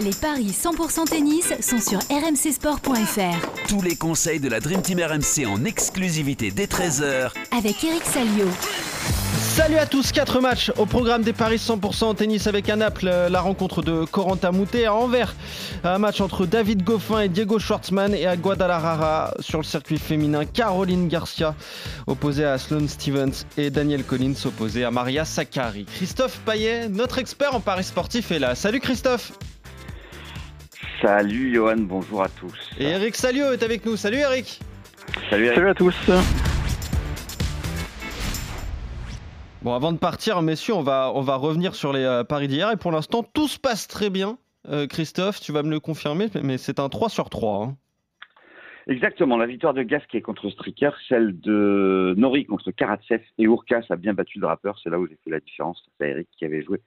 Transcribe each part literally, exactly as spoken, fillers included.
Les paris cent pour cent tennis sont sur r m c sport point f r. Tous les conseils de la Dream Team R M C en exclusivité dès treize heures avec Eric Salio. Salut à tous, quatre matchs au programme des paris cent pour cent tennis avec à Naples, la rencontre de Corentin Moutet, à Anvers, un match entre David Goffin et Diego Schwartzman, et à Guadalajara, sur le circuit féminin, Caroline Garcia opposée à Sloane Stephens et Danielle Collins opposée à Maria Sakkari. Christophe Payet, notre expert en paris sportif, est là. Salut Christophe. Salut Johan, bonjour à tous. Et Eric Salio est avec nous. Salut Eric. Salut Eric. Salut à tous. Bon, avant de partir, messieurs, on va, on va revenir sur les euh, paris d'hier. Et pour l'instant, tout se passe très bien. Euh, Christophe, tu vas me le confirmer, mais c'est un trois sur trois. Hein. Exactement. La victoire de Gasquet contre Stricker, celle de Nori contre Karatsev, et Ourkas a bien battu le rappeur. C'est là où j'ai fait la différence. C'est Eric qui avait joué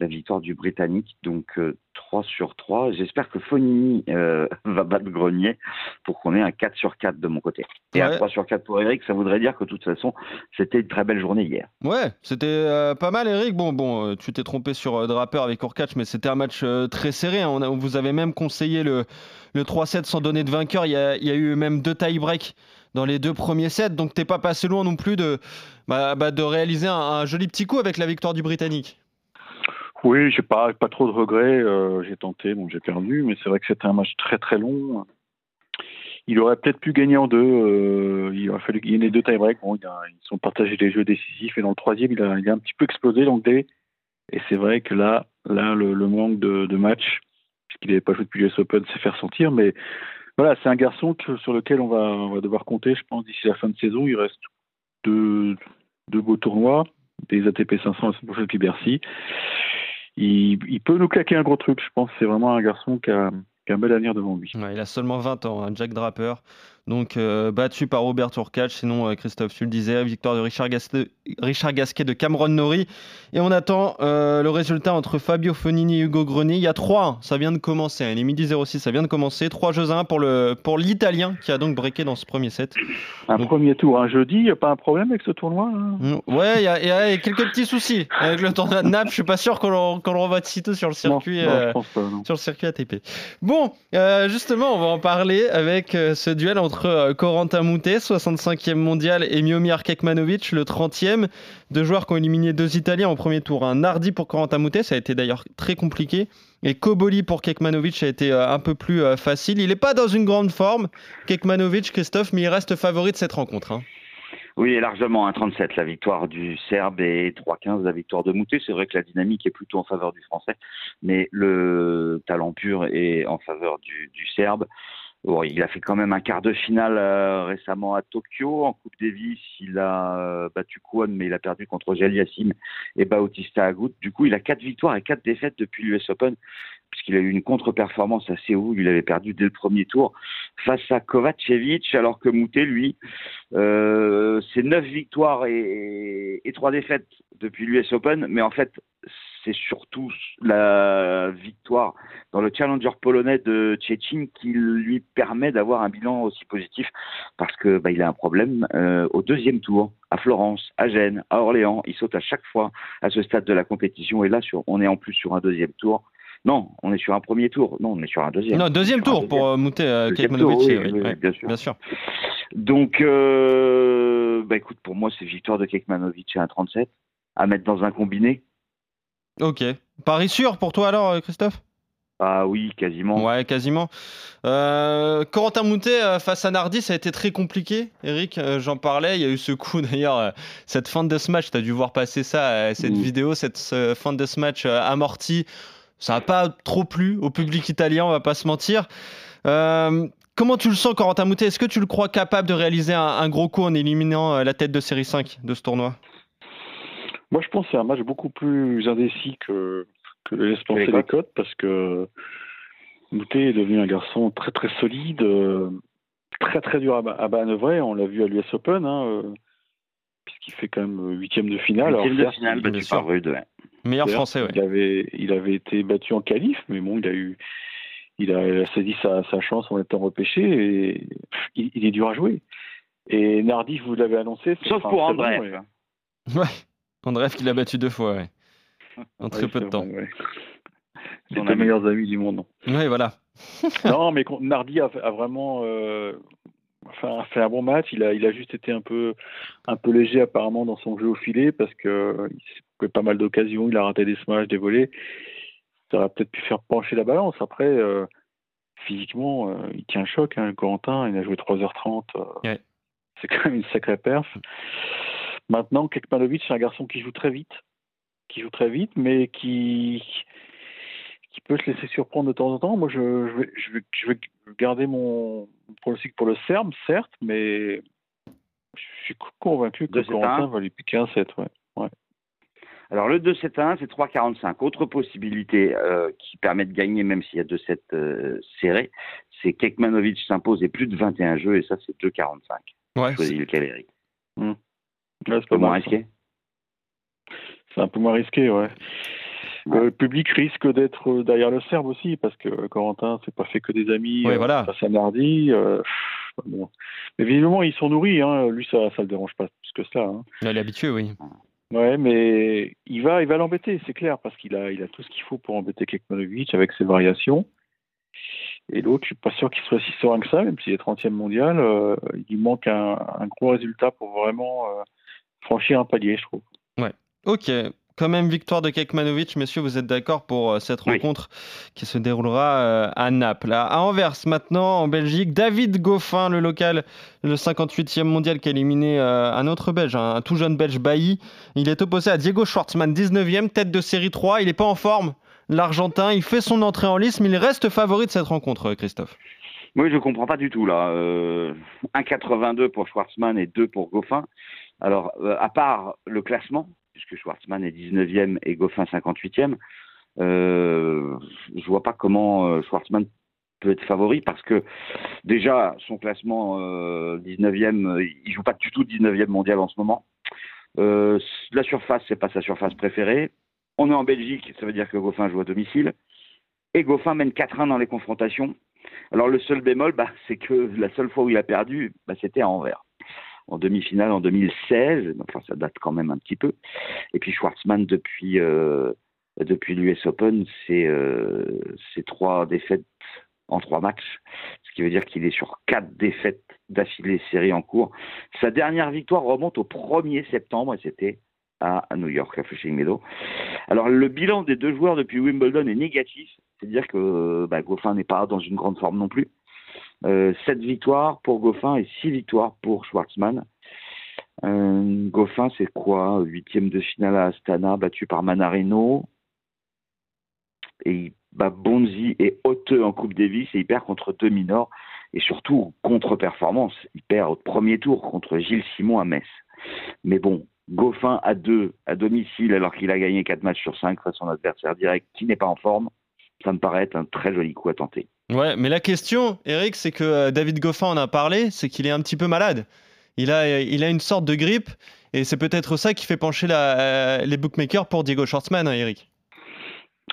la victoire du Britannique. Donc, euh, trois sur trois. J'espère que Fognini euh, va battre Grenier pour qu'on ait un quatre sur quatre de mon côté. Et ouais, un trois sur quatre pour Eric, ça voudrait dire que de toute façon, c'était une très belle journée hier. Ouais, c'était euh, pas mal Eric. Bon, bon, euh, tu t'es trompé sur euh, Draper avec Urquach, mais c'était un match euh, très serré. Hein. On, a, on vous avait même conseillé le, le trois sept sans donner de vainqueur. Il y a, il y a eu même deux tie-break dans les deux premiers sets. Donc, t'es pas passé loin non plus de, bah, bah, de réaliser un, un joli petit coup avec la victoire du Britannique. Oui, je n'ai pas, pas trop de regrets. Euh, j'ai tenté, bon, j'ai perdu, mais c'est vrai que c'était un match très très long. Il aurait peut-être pu gagner en deux. Euh, il aurait fallu gagner les deux tie-breaks. Bon, il a, ils ont partagé les jeux décisifs, et dans le troisième, il a, il a un petit peu explosé l'anglais. Et c'est vrai que là, là le, le manque de, de match, puisqu'il n'avait pas joué depuis l'U S Open, s'est fait ressentir. Mais voilà, c'est un garçon que, sur lequel on va, on va devoir compter, je pense, d'ici la fin de saison. Il reste deux, deux beaux tournois, des A T P cinq cents à la prochaine, puis Bercy. Il, il peut nous claquer un gros truc, je pense. C'est vraiment un garçon qui a, qui a un bel avenir devant lui. Ouais, il a seulement vingt ans, hein, Jack Draper. Donc euh, battu par Robert Urquach. Sinon, euh, Christophe, tu le disais, victoire de Richard Gasquet, Richard Gasquet de Cameron Norrie. Et on attend euh, le résultat entre Fabio Fognini et Hugo Grenier. Il y a trois, ça vient de commencer. Hein, il est midi zéro six, ça vient de commencer. trois jeux à un pour, le, pour l'Italien qui a donc breaké dans ce premier set. Un donc, premier tour, un hein, jeudi, il n'y a pas un problème avec ce tournoi hein. Ouais, il y, y a quelques petits soucis avec le tournoi de Naples. Je ne suis pas sûr qu'on, qu'on le revoite sitôt sur le circuit, non, non, euh, pas, sur le circuit A T P. Bon, euh, justement, on va en parler avec euh, ce duel entre entre Corentin Moutet, soixante-cinquième mondial, et Miomir Kecmanovic, le trentième. Deux joueurs qui ont éliminé deux Italiens en premier tour. Un Nardi pour Corentin Moutet, ça a été d'ailleurs très compliqué. Et Koboli pour Kecmanovic a été un peu plus facile. Il n'est pas dans une grande forme, Kecmanovic, Christophe, mais il reste favori de cette rencontre. Hein. Oui, et largement, un trente-sept, hein, la victoire du Serbe, et trois quinze, la victoire de Moutet. C'est vrai que la dynamique est plutôt en faveur du Français, mais le talent pur est en faveur du, du Serbe. Bon, il a fait quand même un quart de finale euh, récemment à Tokyo. En Coupe Davis, il a euh, battu Kwon, mais il a perdu contre Gilles Yassim et Bautista Agout. Du coup, il a quatre victoires et quatre défaites depuis l'U S Open, puisqu'il a eu une contre-performance à Séoul. Il avait perdu dès le premier tour face à Kovacevic, alors que Moutet, lui, euh, c'est neuf victoires et, et trois défaites depuis l'U S Open. Mais en fait, c'est surtout la victoire dans le challenger polonais de Szczecin qui lui permet d'avoir un bilan aussi positif, parce que bah, il a un problème euh, au deuxième tour, à Florence, à Gênes, à Orléans. Il saute à chaque fois à ce stade de la compétition, et là sur, on est en plus sur un deuxième tour. Non, on est sur un premier tour. Non, on est sur un deuxième. Non, deuxième tour deuxième. Pour euh, Moutet, euh, Kecmanovic. Oui, oui, oui, oui, bien sûr. Bien sûr. Donc, euh, bah, écoute, pour moi, c'est victoire de Kecmanovic à un trente-sept, à mettre dans un combiné. Ok. Paris sûr pour toi alors, Christophe ? Ah oui, quasiment. Ouais, quasiment. Euh, Corentin Moutet euh, face à Nardi, ça a été très compliqué. Eric, euh, j'en parlais. Il y a eu ce coup d'ailleurs, euh, cette fin de ce match. Tu as dû voir passer ça, euh, cette mmh. vidéo, cette euh, fin de ce match euh, amortie. Ça n'a pas trop plu au public italien, on ne va pas se mentir. Euh, comment tu le sens, Corentin Moutet ? Est-ce que tu le crois capable de réaliser un, un gros coup en éliminant la tête de série cinq de ce tournoi ? Moi, je pense que c'est un match beaucoup plus indécis que, que le laisse penser les cotes, parce que Moutet est devenu un garçon très très solide, très très dur à, à manœuvrer. On l'a vu à l'U S Open, hein, puisqu'il fait quand même huitième de finale. Huitième de finale, battu par Rude, ouais. Meilleur français, ouais. Il avait, il avait été battu en qualif, mais bon, il a eu, il a, il a saisi sa, sa chance en étant repêché, et il, il est dur à jouer. Et Nardi, vous l'avez annoncé, c'est sauf pour André. Bon, ouais, André qui l'a battu deux fois, ouais. En très ouais, peu de temps. Vrai, ouais. les deux meilleurs amis du monde. Oui, voilà. Non, mais Nardi a, a vraiment euh, enfin, fait un bon match. Il a, il a juste été un peu, un peu léger apparemment dans son jeu au filet parce qu'il euh, s'est coupé pas mal d'occasions. Il a raté des smashs, des volets. Ça aurait peut-être pu faire pencher la balance. Après, euh, physiquement, euh, il tient le choc. Hein, Corentin, il a joué trois heures trente. Euh, ouais. C'est quand même une sacrée perf. Maintenant, Kecmanovic, c'est un garçon qui joue très vite, qui joue très vite, mais qui, qui peut se laisser surprendre de temps en temps. Moi, je, je, vais, je, vais, je vais garder mon pronostic pour le Serbe, certes, mais je suis convaincu que Corentin va lui piquer un sept. Ouais. Ouais. Alors, le deux sept un, c'est trois quarante-cinq. Autre possibilité euh, qui permet de gagner, même s'il y a deux sept euh, serré, c'est Kecmanovic s'impose et plus de vingt et un jeux, et ça, c'est deux quarante-cinq. Ouais, choisis lequel, Eric? Mmh. Là, c'est un peu moins risqué. C'est un peu moins risqué, ouais. ouais. Le public risque d'être derrière le Serbe aussi, parce que Corentin, c'est pas fait que des amis. Ouais, euh, voilà. Face à Nardi. Euh, bon. Mais visiblement, ils sont nourris. Hein. Lui, ça, ça le dérange pas plus que ça. Hein. Là, il est habitué, oui. Ouais, mais il va, il va l'embêter, c'est clair, parce qu'il a, il a tout ce qu'il faut pour embêter Kecmanovic avec ses variations. Et l'autre, je suis pas sûr qu'il soit si serein que ça, même s'il est trentième mondial. Euh, il manque un, un gros résultat pour vraiment euh, franchir un palier, je trouve. Ouais. Ok. Quand même, victoire de Kecmanovic, messieurs, vous êtes d'accord pour cette oui. rencontre qui se déroulera à Naples. À Anvers, maintenant, en Belgique, David Goffin, le local, le cinquante-huitième mondial, qui a éliminé un autre Belge, un tout jeune Belge, Bailly. Il est opposé à Diego Schwartzman, dix-neuvième, tête de série trois. Il n'est pas en forme, l'Argentin. Il fait son entrée en lice, mais il reste favori de cette rencontre, Christophe. Oui, je ne comprends pas du tout, là. Euh, un virgule quatre-vingt-deux pour Schwartzman et deux pour Goffin. Alors, euh, à part le classement, puisque Schwartzman est dix-neuvième et Goffin cinquante-huitième, euh, je ne vois pas comment euh, Schwartzman peut être favori, parce que déjà, son classement euh, dix-neuvième, il ne joue pas du tout dix-neuvième mondial en ce moment. Euh, la surface, ce n'est pas sa surface préférée. On est en Belgique, ça veut dire que Goffin joue à domicile. Et Goffin mène quatre un dans les confrontations. Alors le seul bémol, bah, c'est que la seule fois où il a perdu, bah, c'était à Anvers, en demi-finale en deux mille seize, enfin ça date quand même un petit peu. Et puis Schwartzman, depuis, euh, depuis l'U S Open, c'est euh, trois défaites en trois matchs, ce qui veut dire qu'il est sur quatre défaites d'affilée série en cours. Sa dernière victoire remonte au premier septembre, et c'était à New York, à Flushing Meadows. Alors le bilan des deux joueurs depuis Wimbledon est négatif, c'est-à-dire que bah, Goffin n'est pas dans une grande forme non plus. Euh, sept victoires pour Goffin et six victoires pour Schwartzman. Euh, Goffin, c'est quoi? Huitième de finale à Astana, battu par Manarino. Et il bat Bonzi et Hauteux en Coupe Davis et il perd contre deux minors. Et surtout, contre-performance, il perd au premier tour contre Gilles Simon à Metz. Mais bon, Goffin à deux à domicile, alors qu'il a gagné quatre matchs sur cinq face à son adversaire direct qui n'est pas en forme, ça me paraît être un très joli coup à tenter. Ouais, mais la question, Eric, c'est que euh, David Goffin en a parlé, c'est qu'il est un petit peu malade. Il a, euh, il a une sorte de grippe, et c'est peut-être ça qui fait pencher la, euh, les bookmakers pour Diego Schwartzman, hein, Eric.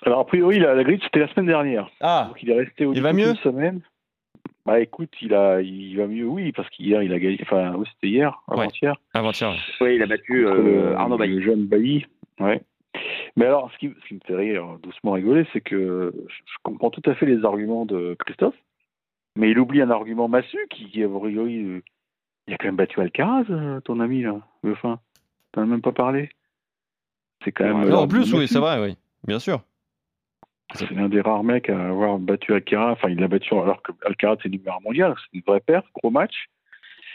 Alors, a priori, la, la grippe, c'était la semaine dernière. Ah, donc, il est resté au il va mieux une semaine. Bah écoute, il, a, il va mieux, oui, parce qu'hier, il a gagné, enfin, oui, c'était hier, avant-hier. Ouais, avant-hier, oui. Ouais, il a battu euh, Arnaud Bailly. Le jeune Bailly, ouais. Mais alors, ce qui, ce qui me fait rire, doucement rigoler, c'est que je comprends tout à fait les arguments de Christophe, mais il oublie un argument massu qui, qui a priori, il a quand même battu Alcaraz, ton ami, là, le fin. T'en as même pas parlé. C'est quand même. Non, en plus, oui, c'est vrai, oui, bien sûr. C'est l'un des rares mecs à avoir battu Alcaraz. Enfin, il l'a battu alors que Alcaraz, c'est numéro un mondial. C'est une vraie perte, gros match.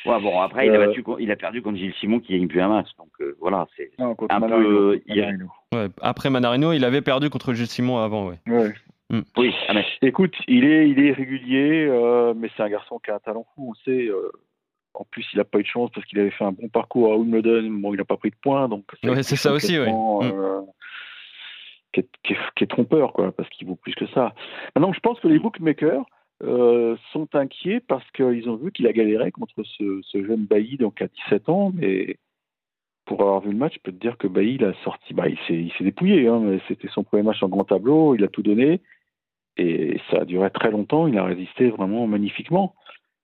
Ouais, bon, après, euh... il, a battu, il a perdu contre Gilles Simon qui gagne plus un match. Donc euh, voilà, c'est non, un Manarino, peu. Manarino. Ouais, après Manarino, il avait perdu contre Gilles Simon avant. Ouais. Ouais. Mm. Oui, ah, mais... écoute, il est, il est régulier, euh, mais c'est un garçon qui a un talent fou. On sait, euh, en plus, il n'a pas eu de chance parce qu'il avait fait un bon parcours à Wimbledon. Bon, il n'a pas pris de points. Donc c'est, ouais, c'est ça aussi, oui. Euh, mm. Qui est, qui, est, qui est trompeur, quoi, parce qu'il vaut plus que ça. Maintenant, je pense que les bookmakers euh, sont inquiets parce qu'ils ont vu qu'il a galéré contre ce, ce jeune Bailly, donc à dix-sept ans, mais pour avoir vu le match, je peux te dire que Bailly, il a sorti, bah, il s'est, il s'est dépouillé, hein, mais c'était son premier match en grand tableau, il a tout donné, et ça a duré très longtemps, il a résisté vraiment magnifiquement.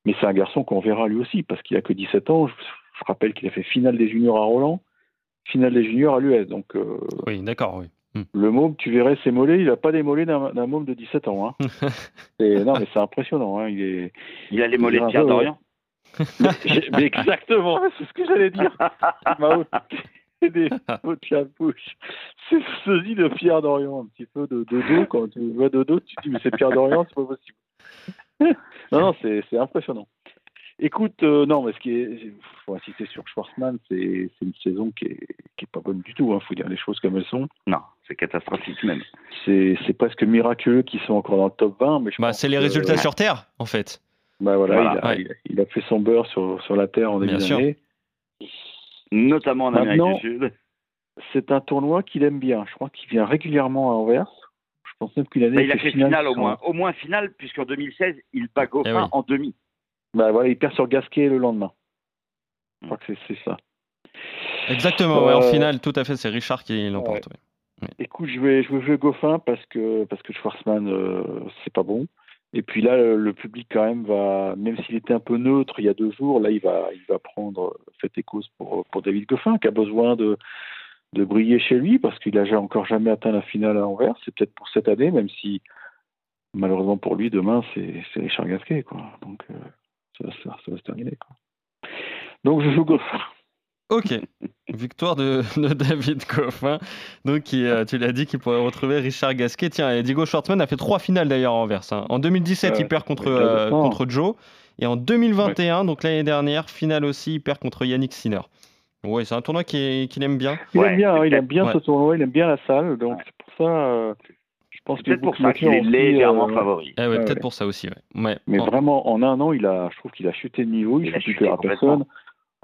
Mais c'est un garçon qu'on verra lui aussi, parce qu'il a que dix-sept ans, je, je rappelle qu'il a fait finale des juniors à Roland, finale des juniors à l'U S, donc... Euh, oui, d'accord, oui. Mm. Le môme, tu verrais ses mollets, il n'a pas les mollets d'un môme de dix-sept ans. Hein. Et, non, mais c'est impressionnant. Hein. Il, est, il a les mollets de Pierre Dorian. Mais, mais exactement, c'est ce que j'allais dire. Il m'a ôté des mots de la bouche. C'est ceci de Pierre Dorian, un petit peu de dodo. Quand tu vois dodo, tu te dis, mais c'est Pierre Dorian, c'est pas possible. Non, non, c'est impressionnant. Écoute, euh, non, mais ce qui est, faut insister sur Schwartzman, c'est une saison qui est, qui est pas bonne du tout. Il hein, faut dire les choses comme elles sont. Non, c'est catastrophique même. C'est presque miraculeux qu'ils sont encore dans le top vingt. Mais bah, c'est les résultats que, euh, sur terre, en fait. Bah voilà, voilà il, a, ouais. il, a, il a fait son beurre sur sur la terre en début d'année, notamment en Amérique du Sud. C'est un tournoi qu'il aime bien. Je crois qu'il vient régulièrement à Anvers. Je pense même qu'il a. Bah, il a fait finale, finale au moins, au moins finale, puisqu'en deux mille seize, il bat Goffin eh oui. en demi. Bah voilà, il perd sur Gasquet le lendemain. Je crois que c'est ça. Exactement, euh, ouais, en finale, tout à fait, c'est Richard qui l'emporte. Ouais. Ouais. Écoute, je vais, je vais jouer Goffin parce que, parce que Schwartzman, euh, c'est pas bon. Et puis là, le public, quand même, va, même s'il était un peu neutre il y a deux jours, là, il va, il va prendre fait et cause pour, pour David Goffin, qui a besoin de, de briller chez lui parce qu'il n'a encore jamais atteint la finale à Anvers. C'est peut-être pour cette année, même si, malheureusement pour lui, demain, c'est Richard Gasquet, quoi. Donc. Euh, Ça, ça, ça va se terminer. Quoi. Donc, je joue Goffin. Ok. Victoire de, de David Goffin. Donc, il, euh, tu l'as dit qu'il pourrait retrouver Richard Gasquet. Tiens, et Diego Schwartzman a fait trois finales d'ailleurs à Anvers. Hein. En deux mille dix-sept, euh, il perd contre, euh, contre Joe. Et en deux mille vingt et un, ouais. donc l'année dernière, finale aussi, il perd contre Yannick Sinner. Ouais, c'est un tournoi qu'il qui aime bien. Il ouais, aime bien, hein, il aime bien ouais. ce tournoi, il aime bien la salle. Donc, ouais. c'est pour ça. Euh... Peut-être pour ça qu'il est légèrement euh, favori. Ah ouais, ah ouais. Peut-être pour ça aussi. Ouais. Ouais. Mais en... vraiment, en un an, il a, je trouve qu'il a chuté de niveau. Il ne joue plus à personne.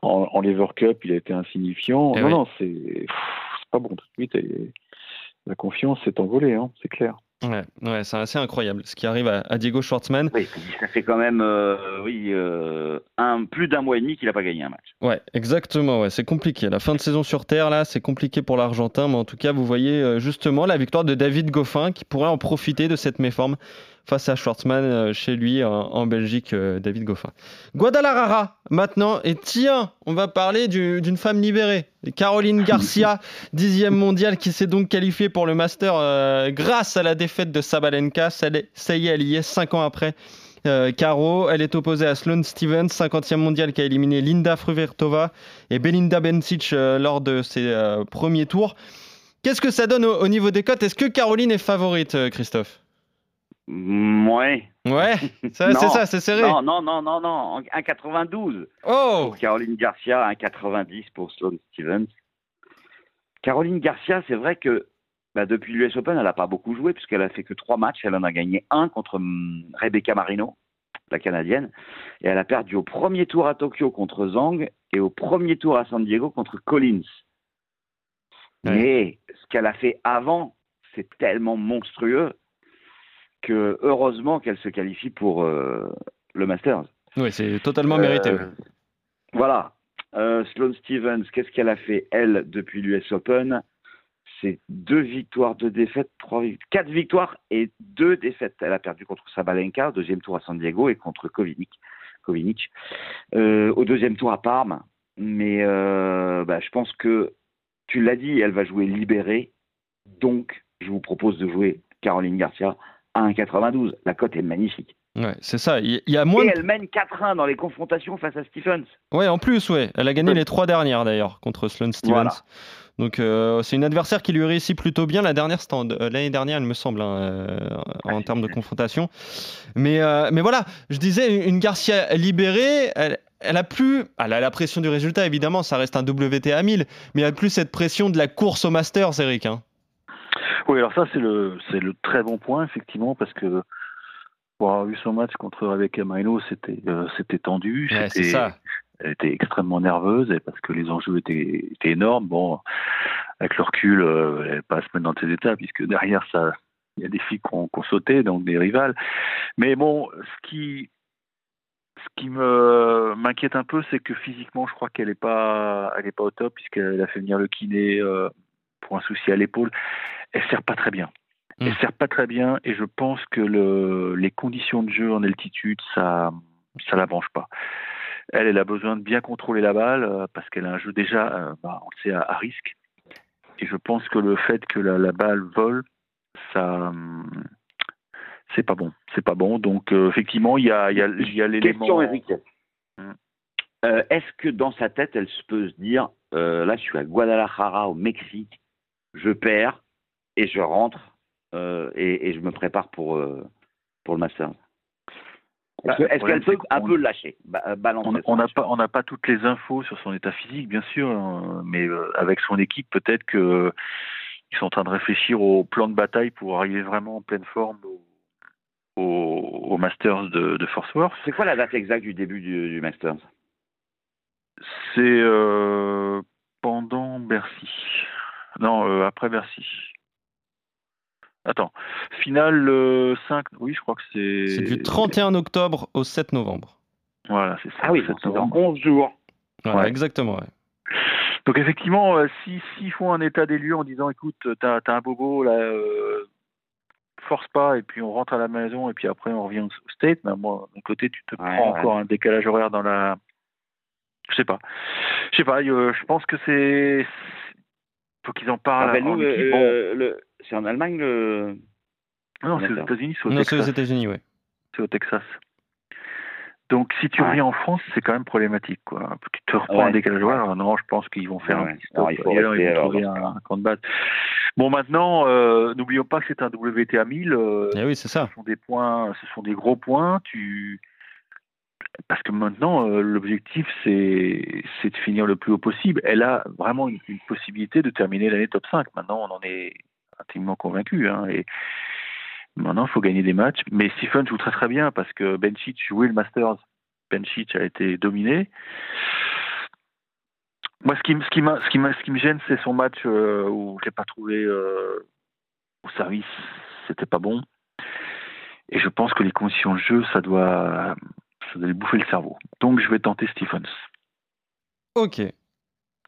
En, en Lever Cup, il a été insignifiant. Et non, oui. non, c'est pas bon tout de suite. Et... La confiance s'est envolée, hein, c'est clair. Ouais, ouais, c'est assez incroyable ce qui arrive à, à Diego Schwartzman. Oui, ça fait quand même euh, oui, euh, un, plus d'un mois et demi qu'il n'a pas gagné un match. Ouais, exactement, ouais, c'est compliqué. La fin de saison sur terre, là, c'est compliqué pour l'Argentin, mais en tout cas, vous voyez euh, justement la victoire de David Goffin qui pourrait en profiter de cette méforme face à Schwartzman euh, chez lui en, en Belgique, euh, David Goffin. Guadalajara maintenant, et tiens, on va parler du, d'une femme libérée. Caroline Garcia, dixième mondiale, qui s'est donc qualifiée pour le Master euh, grâce à la défaite de Sabalenka. Ça, ça y est, elle y est, cinq ans après euh, Caro. Elle est opposée à Sloane Stephens, cinquantième mondiale, qui a éliminé Linda Fruvertova et Belinda Bensic euh, lors de ses euh, premiers tours. Qu'est-ce que ça donne au, au niveau des cotes ? Est-ce que Caroline est favorite, euh, Christophe ? Ouais. Ouais, c'est ça, c'est serré. Non, non, non, non, non. un virgule quatre-vingt-douze oh pour Caroline Garcia, un virgule quatre-vingt-dix pour Sloane Stephens. Caroline Garcia, c'est vrai que bah, depuis l'U S Open, elle n'a pas beaucoup joué puisqu'elle a fait que trois matchs. Elle en a gagné un contre Rebecca Marino, la Canadienne. Et elle a perdu au premier tour à Tokyo contre Zhang et au premier tour à San Diego contre Collins. Ouais. Mais ce qu'elle a fait avant, c'est tellement monstrueux que heureusement qu'elle se qualifie pour euh, le Masters. Oui, c'est totalement mérité. Euh, voilà. Euh, Sloane Stephens, qu'est-ce qu'elle a fait, elle, depuis l'U S Open ? C'est deux victoires, deux défaites, trois victoires, quatre victoires et deux défaites. Elle a perdu contre Sabalenka, au deuxième tour à San Diego, et contre Kovinic, Kovinic euh, au deuxième tour à Parme. Mais euh, bah, je pense que, tu l'as dit, elle va jouer libérée. Donc, je vous propose de jouer Caroline Garcia à un virgule quatre-vingt-douze. La cote est magnifique. Ouais, c'est ça. Il y a moins. Et de... elle mène quatre un dans les confrontations face à Stephens. Ouais, en plus, ouais. Elle a gagné ouais. les trois dernières d'ailleurs contre Sloane Stephens. Voilà. Donc euh, c'est une adversaire qui lui réussit plutôt bien. La dernière stand euh, l'année dernière, il me semble, hein, euh, en ah, termes de confrontation. Mais euh, mais voilà, je disais une Garcia libérée. Elle... Elle a plus, elle a la pression du résultat évidemment, ça reste un W T A mille, mais elle a plus cette pression de la course au Masters, Eric. Hein. Oui, alors ça c'est le c'est le très bon point effectivement parce que pour avoir vu son match contre Rebecca Marino, c'était euh, c'était tendu, ouais, c'était, c'est ça. Elle était extrêmement nerveuse et parce que les enjeux étaient, étaient énormes. Bon, avec le recul, euh, elle n'est pas à se mettre dans tes états puisque derrière ça, il y a des filles qu'on qu'on sautait, donc des rivales. Mais bon, ce qui Ce qui me m'inquiète un peu, c'est que physiquement, je crois qu'elle n'est pas, elle est pas au top, puisqu'elle a fait venir le kiné euh, pour un souci à l'épaule. Elle ne sert pas très bien. Elle ne mmh. sert pas très bien, et je pense que le, les conditions de jeu en altitude, ça ne l'avance pas. Elle, elle a besoin de bien contrôler la balle, parce qu'elle a un jeu déjà, euh, bah, on le sait, à, à risque. Et je pense que le fait que la, la balle vole, ça, c'est pas bon. C'est pas bon. Donc, euh, effectivement, il y a, y a, y a l'élément... Question, Eric. Hum. Euh, est-ce que dans sa tête, elle peut se dire, euh, là, je suis à Guadalajara, au Mexique, je perds et je rentre euh, et, et je me prépare pour, euh, pour le Masters? Bah, est-ce est qu'elle peut un peu lâcher, balancer? On n'a pas, on n'a pas toutes les infos sur son état physique, bien sûr, hein, mais euh, avec son équipe, peut-être qu'ils euh, sont en train de réfléchir au plan de bataille pour arriver vraiment en pleine forme au, au, au Masters de, de Fort Worth. C'est quoi la date exacte du début du, du Masters? C'est euh, pendant Bercy. Non, euh, après Bercy. Attends, finale euh, cinq, oui, je crois que c'est... C'est du trente et un octobre au sept novembre. Voilà, c'est ça. Ah oui, c'est dans onze jours. Ouais, ouais. Exactement, ouais. Donc effectivement, euh, s'ils si, si font un état des lieux en disant, écoute, t'as t'as un bobo, là, euh, force pas, et puis on rentre à la maison, et puis après on revient au State, ben moi, de mon côté, tu te ouais, prends ouais. encore un décalage horaire dans la... Je sais pas. Je sais pas, euh, je pense que c'est... Faut qu'ils en parlent. Ah ben nous, en euh, bon. euh, le... C'est en Allemagne le... Non, c'est aux États-Unis. Non, c'est aux États-Unis, oui. C'est au Texas. Donc, si tu reviens ah. en France, c'est quand même problématique, quoi. Tu te reprends ouais. un décalage horaire. Non, je pense qu'ils vont faire ah, un ouais. petit stop. Il faut alors, ils vont alors, trouver alors. un camp de base. Bon, maintenant, euh, n'oublions pas que c'est un W T A mille. Euh, eh oui, c'est ça. Ce sont des points, ce sont des gros points. Tu... Parce que maintenant, euh, l'objectif, c'est de finir le plus haut possible. Elle a vraiment une, une possibilité de terminer l'année top cinq. Maintenant, on en est... intimement convaincu. Hein, et maintenant, il faut gagner des matchs. Mais Stephens joue très très bien parce que Bensic jouait le Masters. Bensic a été dominé. Moi, ce qui, ce qui, ce qui, ce qui me gêne, c'est son match euh, où je ne l'ai pas trouvé euh, au service. C'était pas bon. Et je pense que les conditions de jeu, ça doit, ça doit lui bouffer le cerveau. Donc, je vais tenter Stephens. Ok.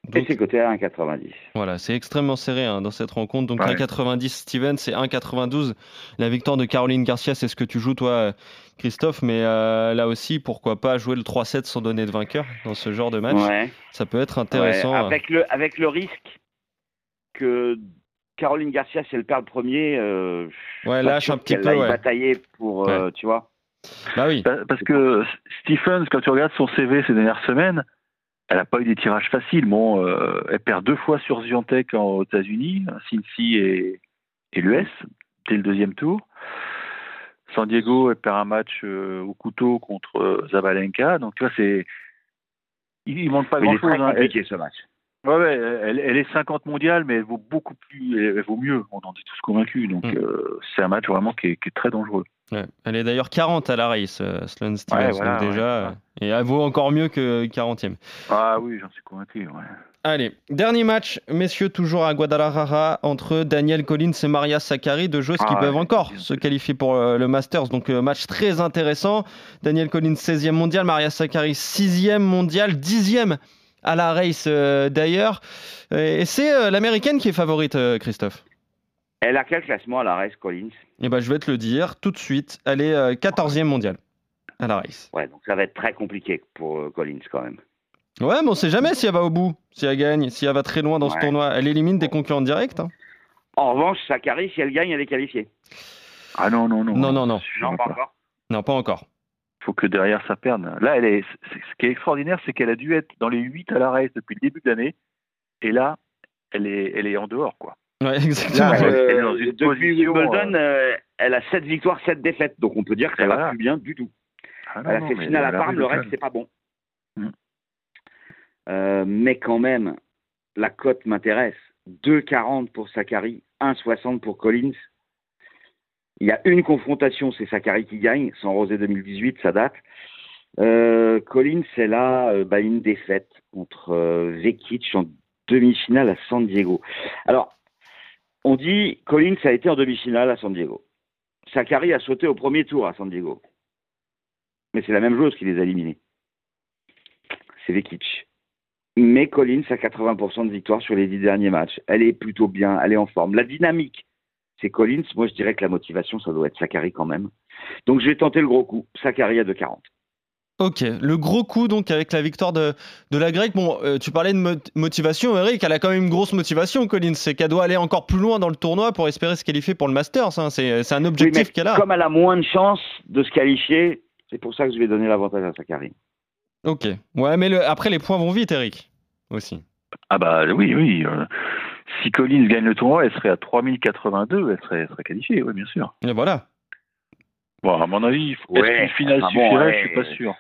Donc, et c'est coté à un virgule quatre-vingt-dix. Voilà, c'est extrêmement serré hein, dans cette rencontre. Donc ouais. un virgule quatre-vingt-dix Steven, c'est un virgule quatre-vingt-douze. La victoire de Caroline Garcia, c'est ce que tu joues toi, Christophe. Mais euh, là aussi, pourquoi pas jouer le trois sept sans donner de vainqueur dans ce genre de match ouais. Ça peut être intéressant. Ouais. Avec, le, avec le risque que Caroline Garcia, si elle perd le premier, euh, ouais, lâche un petit peu. Elle va ouais. batailler pour, ouais. euh, tu vois. Bah oui. Parce que Stephens, quand tu regardes son C V ces dernières semaines, elle n'a pas eu des tirages faciles. Bon, euh, elle perd deux fois sur Ziontek aux États-Unis, Cincy et, et l'U S, dès le deuxième tour. San Diego, elle perd un match euh, au couteau contre euh, Sabalenka. Donc, tu vois, c'est... il ne manque pas grand-chose. Il est très compliqué, ce match. Ouais, ouais, elle, elle est cinquante mondiale, mais elle vaut beaucoup plus, elle, elle vaut mieux. On en est tous convaincus. Donc, mm. euh, c'est un match vraiment qui est, qui est très dangereux. Ouais. Elle est d'ailleurs quarante à la race, euh, Sloane Stephens, ouais, voilà, déjà. Ouais. Et elle vaut encore mieux que quarantième. Ah oui, j'en suis convaincu, ouais. Allez, dernier match, messieurs, toujours à Guadalajara, entre Danielle Collins et Maria Sakkari, deux joueuses ah, qui ouais, peuvent encore bien se bien. qualifier pour euh, le Masters. Donc, euh, match très intéressant. Danielle Collins, seizième mondiale, Maria Sakkari, sixième mondiale, dixième à la race euh, d'ailleurs. Et c'est euh, l'américaine qui est favorite, euh, Christophe. Elle a quel classement à la race, Collins? Eh ben, je vais te le dire tout de suite. Elle est euh, quatorzième mondiale à la race. Ouais, donc ça va être très compliqué pour euh, Collins quand même. Ouais, mais on ne sait jamais si elle va au bout, si elle gagne, si elle va très loin dans ouais. ce tournoi. Elle élimine des concurrentes directes. Hein. En revanche, Sakkari, si elle gagne, elle est qualifiée. Ah non, non, non. Non, non, non. Non, pas encore. Non, pas encore. Il faut que derrière ça perde. Là, elle est... ce qui est extraordinaire, c'est qu'elle a dû être dans les huit à la race depuis le début de l'année. Et là, elle est, elle est en dehors, quoi. Ouais, exactement. Là, euh, euh, depuis position, Wimbledon, euh, elle a sept victoires, sept défaites. Donc on peut dire qu'elle voilà. va plus bien du tout. Ah non, elle a fait finale à Parme, le reste c'est pas bon. Hum. Euh, mais quand même, la cote m'intéresse. deux virgule quarante pour Sakkari, un virgule soixante pour Collins. Il y a une confrontation, c'est Sakkari qui gagne, sans Rosé deux mille dix-huit, ça date. Euh, Collins, elle a euh, bah, une défaite contre euh, Vekic en demi-finale à San Diego. Alors, on dit Collins a été en demi-finale à San Diego. Sakkari a sauté au premier tour à San Diego. Mais c'est la même chose qui les a éliminés. C'est Vekic. Mais Collins a quatre-vingts pour cent de victoire sur les dix derniers matchs. Elle est plutôt bien, elle est en forme. La dynamique, c'est Collins. Moi, je dirais que la motivation, ça doit être Sakkari quand même. Donc, je vais tenter le gros coup. Sakkari à deux virgule quarante. Ok, le gros coup donc avec la victoire de, de la Grecque. Bon, euh, tu parlais de mot motivation, Eric, elle a quand même une grosse motivation, Collins, c'est qu'elle doit aller encore plus loin dans le tournoi pour espérer se qualifier pour le Masters, hein. C'est un objectif oui, qu'elle a. Comme elle a moins de chances de se qualifier, c'est pour ça que je vais donner l'avantage à Sakkari. Ok, ouais, mais le, après les points vont vite, Eric, aussi. Ah bah oui, oui. Euh, si Collins gagne le tournoi, elle serait à trois mille quatre-vingt-deux, elle serait, elle serait qualifiée, oui, bien sûr. Et voilà. Bon, à mon avis, ouais, une finale enfin suffirait, bon, ouais, je suis pas sûr.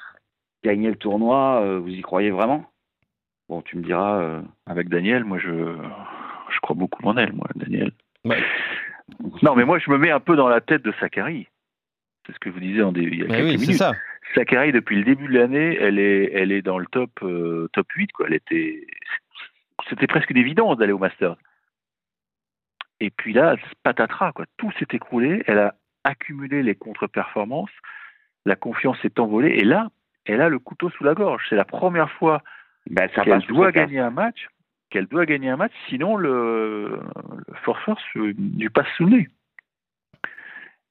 Gagner le tournoi, euh, vous y croyez vraiment? Bon, tu me diras. Euh, avec Daniel, moi, je, je crois beaucoup en elle, moi, Daniel. Ouais. Non, mais moi, je me mets un peu dans la tête de Sakkari. C'est ce que je vous disais en début, il y a mais quelques oui, minutes. Ça. Sakkari, depuis le début de l'année, elle est, elle est dans le top, euh, top huit, quoi. Elle était, c'était presque une évidence d'aller au Masters. Et puis là, patatras, quoi. Tout s'est écroulé. Elle a accumulé les contre-performances. La confiance s'est envolée. Et là, elle a le couteau sous la gorge. C'est la première fois ben, qu'elle doit gagner un match. Qu'elle doit gagner un match, sinon le, le forfeur lui passe sous le nez.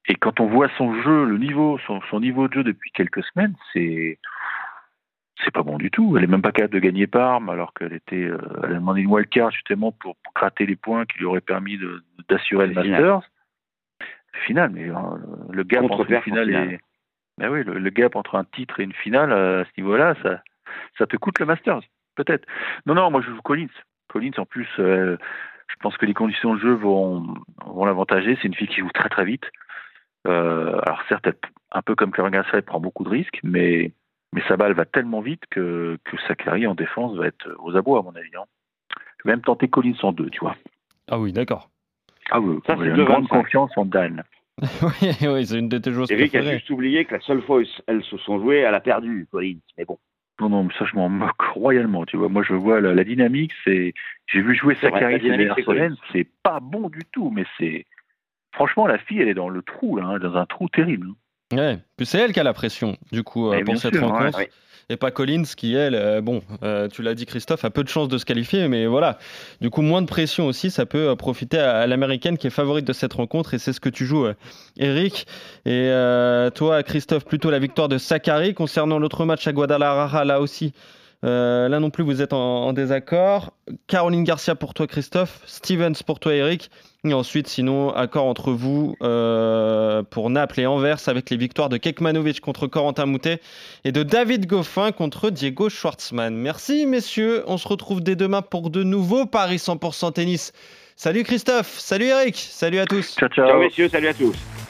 Et quand on voit son jeu, le niveau, son, son niveau de jeu depuis quelques semaines, c'est c'est pas bon du tout. Elle est même pas capable de gagner Parme, alors qu'elle était, euh, elle a demandé une wildcard justement pour, pour gratter les points qui lui auraient permis d'assurer le Masters. Final, mais euh, le gap contre entre une finale et ben oui, le, le gap entre un titre et une finale euh, à ce niveau-là, ça, ça te coûte le Masters, peut-être. Non, non, moi je joue Collins. Collins, en plus, euh, je pense que les conditions de jeu vont, vont l'avantager. C'est une fille qui joue très très vite. Euh, alors certes, elle, un peu comme Caroline Garcia, elle prend beaucoup de risques, mais, mais sa balle va tellement vite que, que Sakkari en défense va être aux abois, à mon avis. Hein. Je vais même tenter Collins en deux, tu vois. Ah oui, d'accord. Ah oui, ça c'est une grande confiance en Dan. oui, oui, c'est une de tes choses. Eric a juste oublié que la seule fois où elles se sont jouées, elle a perdu, Collins. Mais bon. Non, non, mais ça je m'en moque royalement, tu vois. Moi je vois la, la dynamique, c'est. J'ai vu jouer Sakkari ces dernières semaines, c'est pas bon du tout, mais c'est. Franchement, la fille, elle est dans le trou, là, hein, dans un trou terrible. Ouais, puis c'est elle qui a la pression, du coup, euh, pour cette sûr, rencontre. Ouais, ouais. Et pas Collins qui, elle, euh, bon, euh, tu l'as dit, Christophe, a peu de chances de se qualifier, mais voilà. Du coup, moins de pression aussi, ça peut euh, profiter à, à l'américaine qui est favorite de cette rencontre, et c'est ce que tu joues, euh, Eric. Et euh, toi, Christophe, plutôt la victoire de Sakkari. Concernant l'autre match à Guadalajara, là aussi, euh, là non plus, vous êtes en, en désaccord. Caroline Garcia pour toi, Christophe. Stevens pour toi, Eric. Et ensuite, sinon, accord entre vous euh, pour Naples et Anvers avec les victoires de Kecmanovic contre Corentin Moutet et de David Goffin contre Diego Schwartzman. Merci, messieurs. On se retrouve dès demain pour de nouveaux Paris cent pour cent Tennis. Salut Christophe, salut Eric, salut à tous. Ciao, ciao. Ciao messieurs, salut à tous.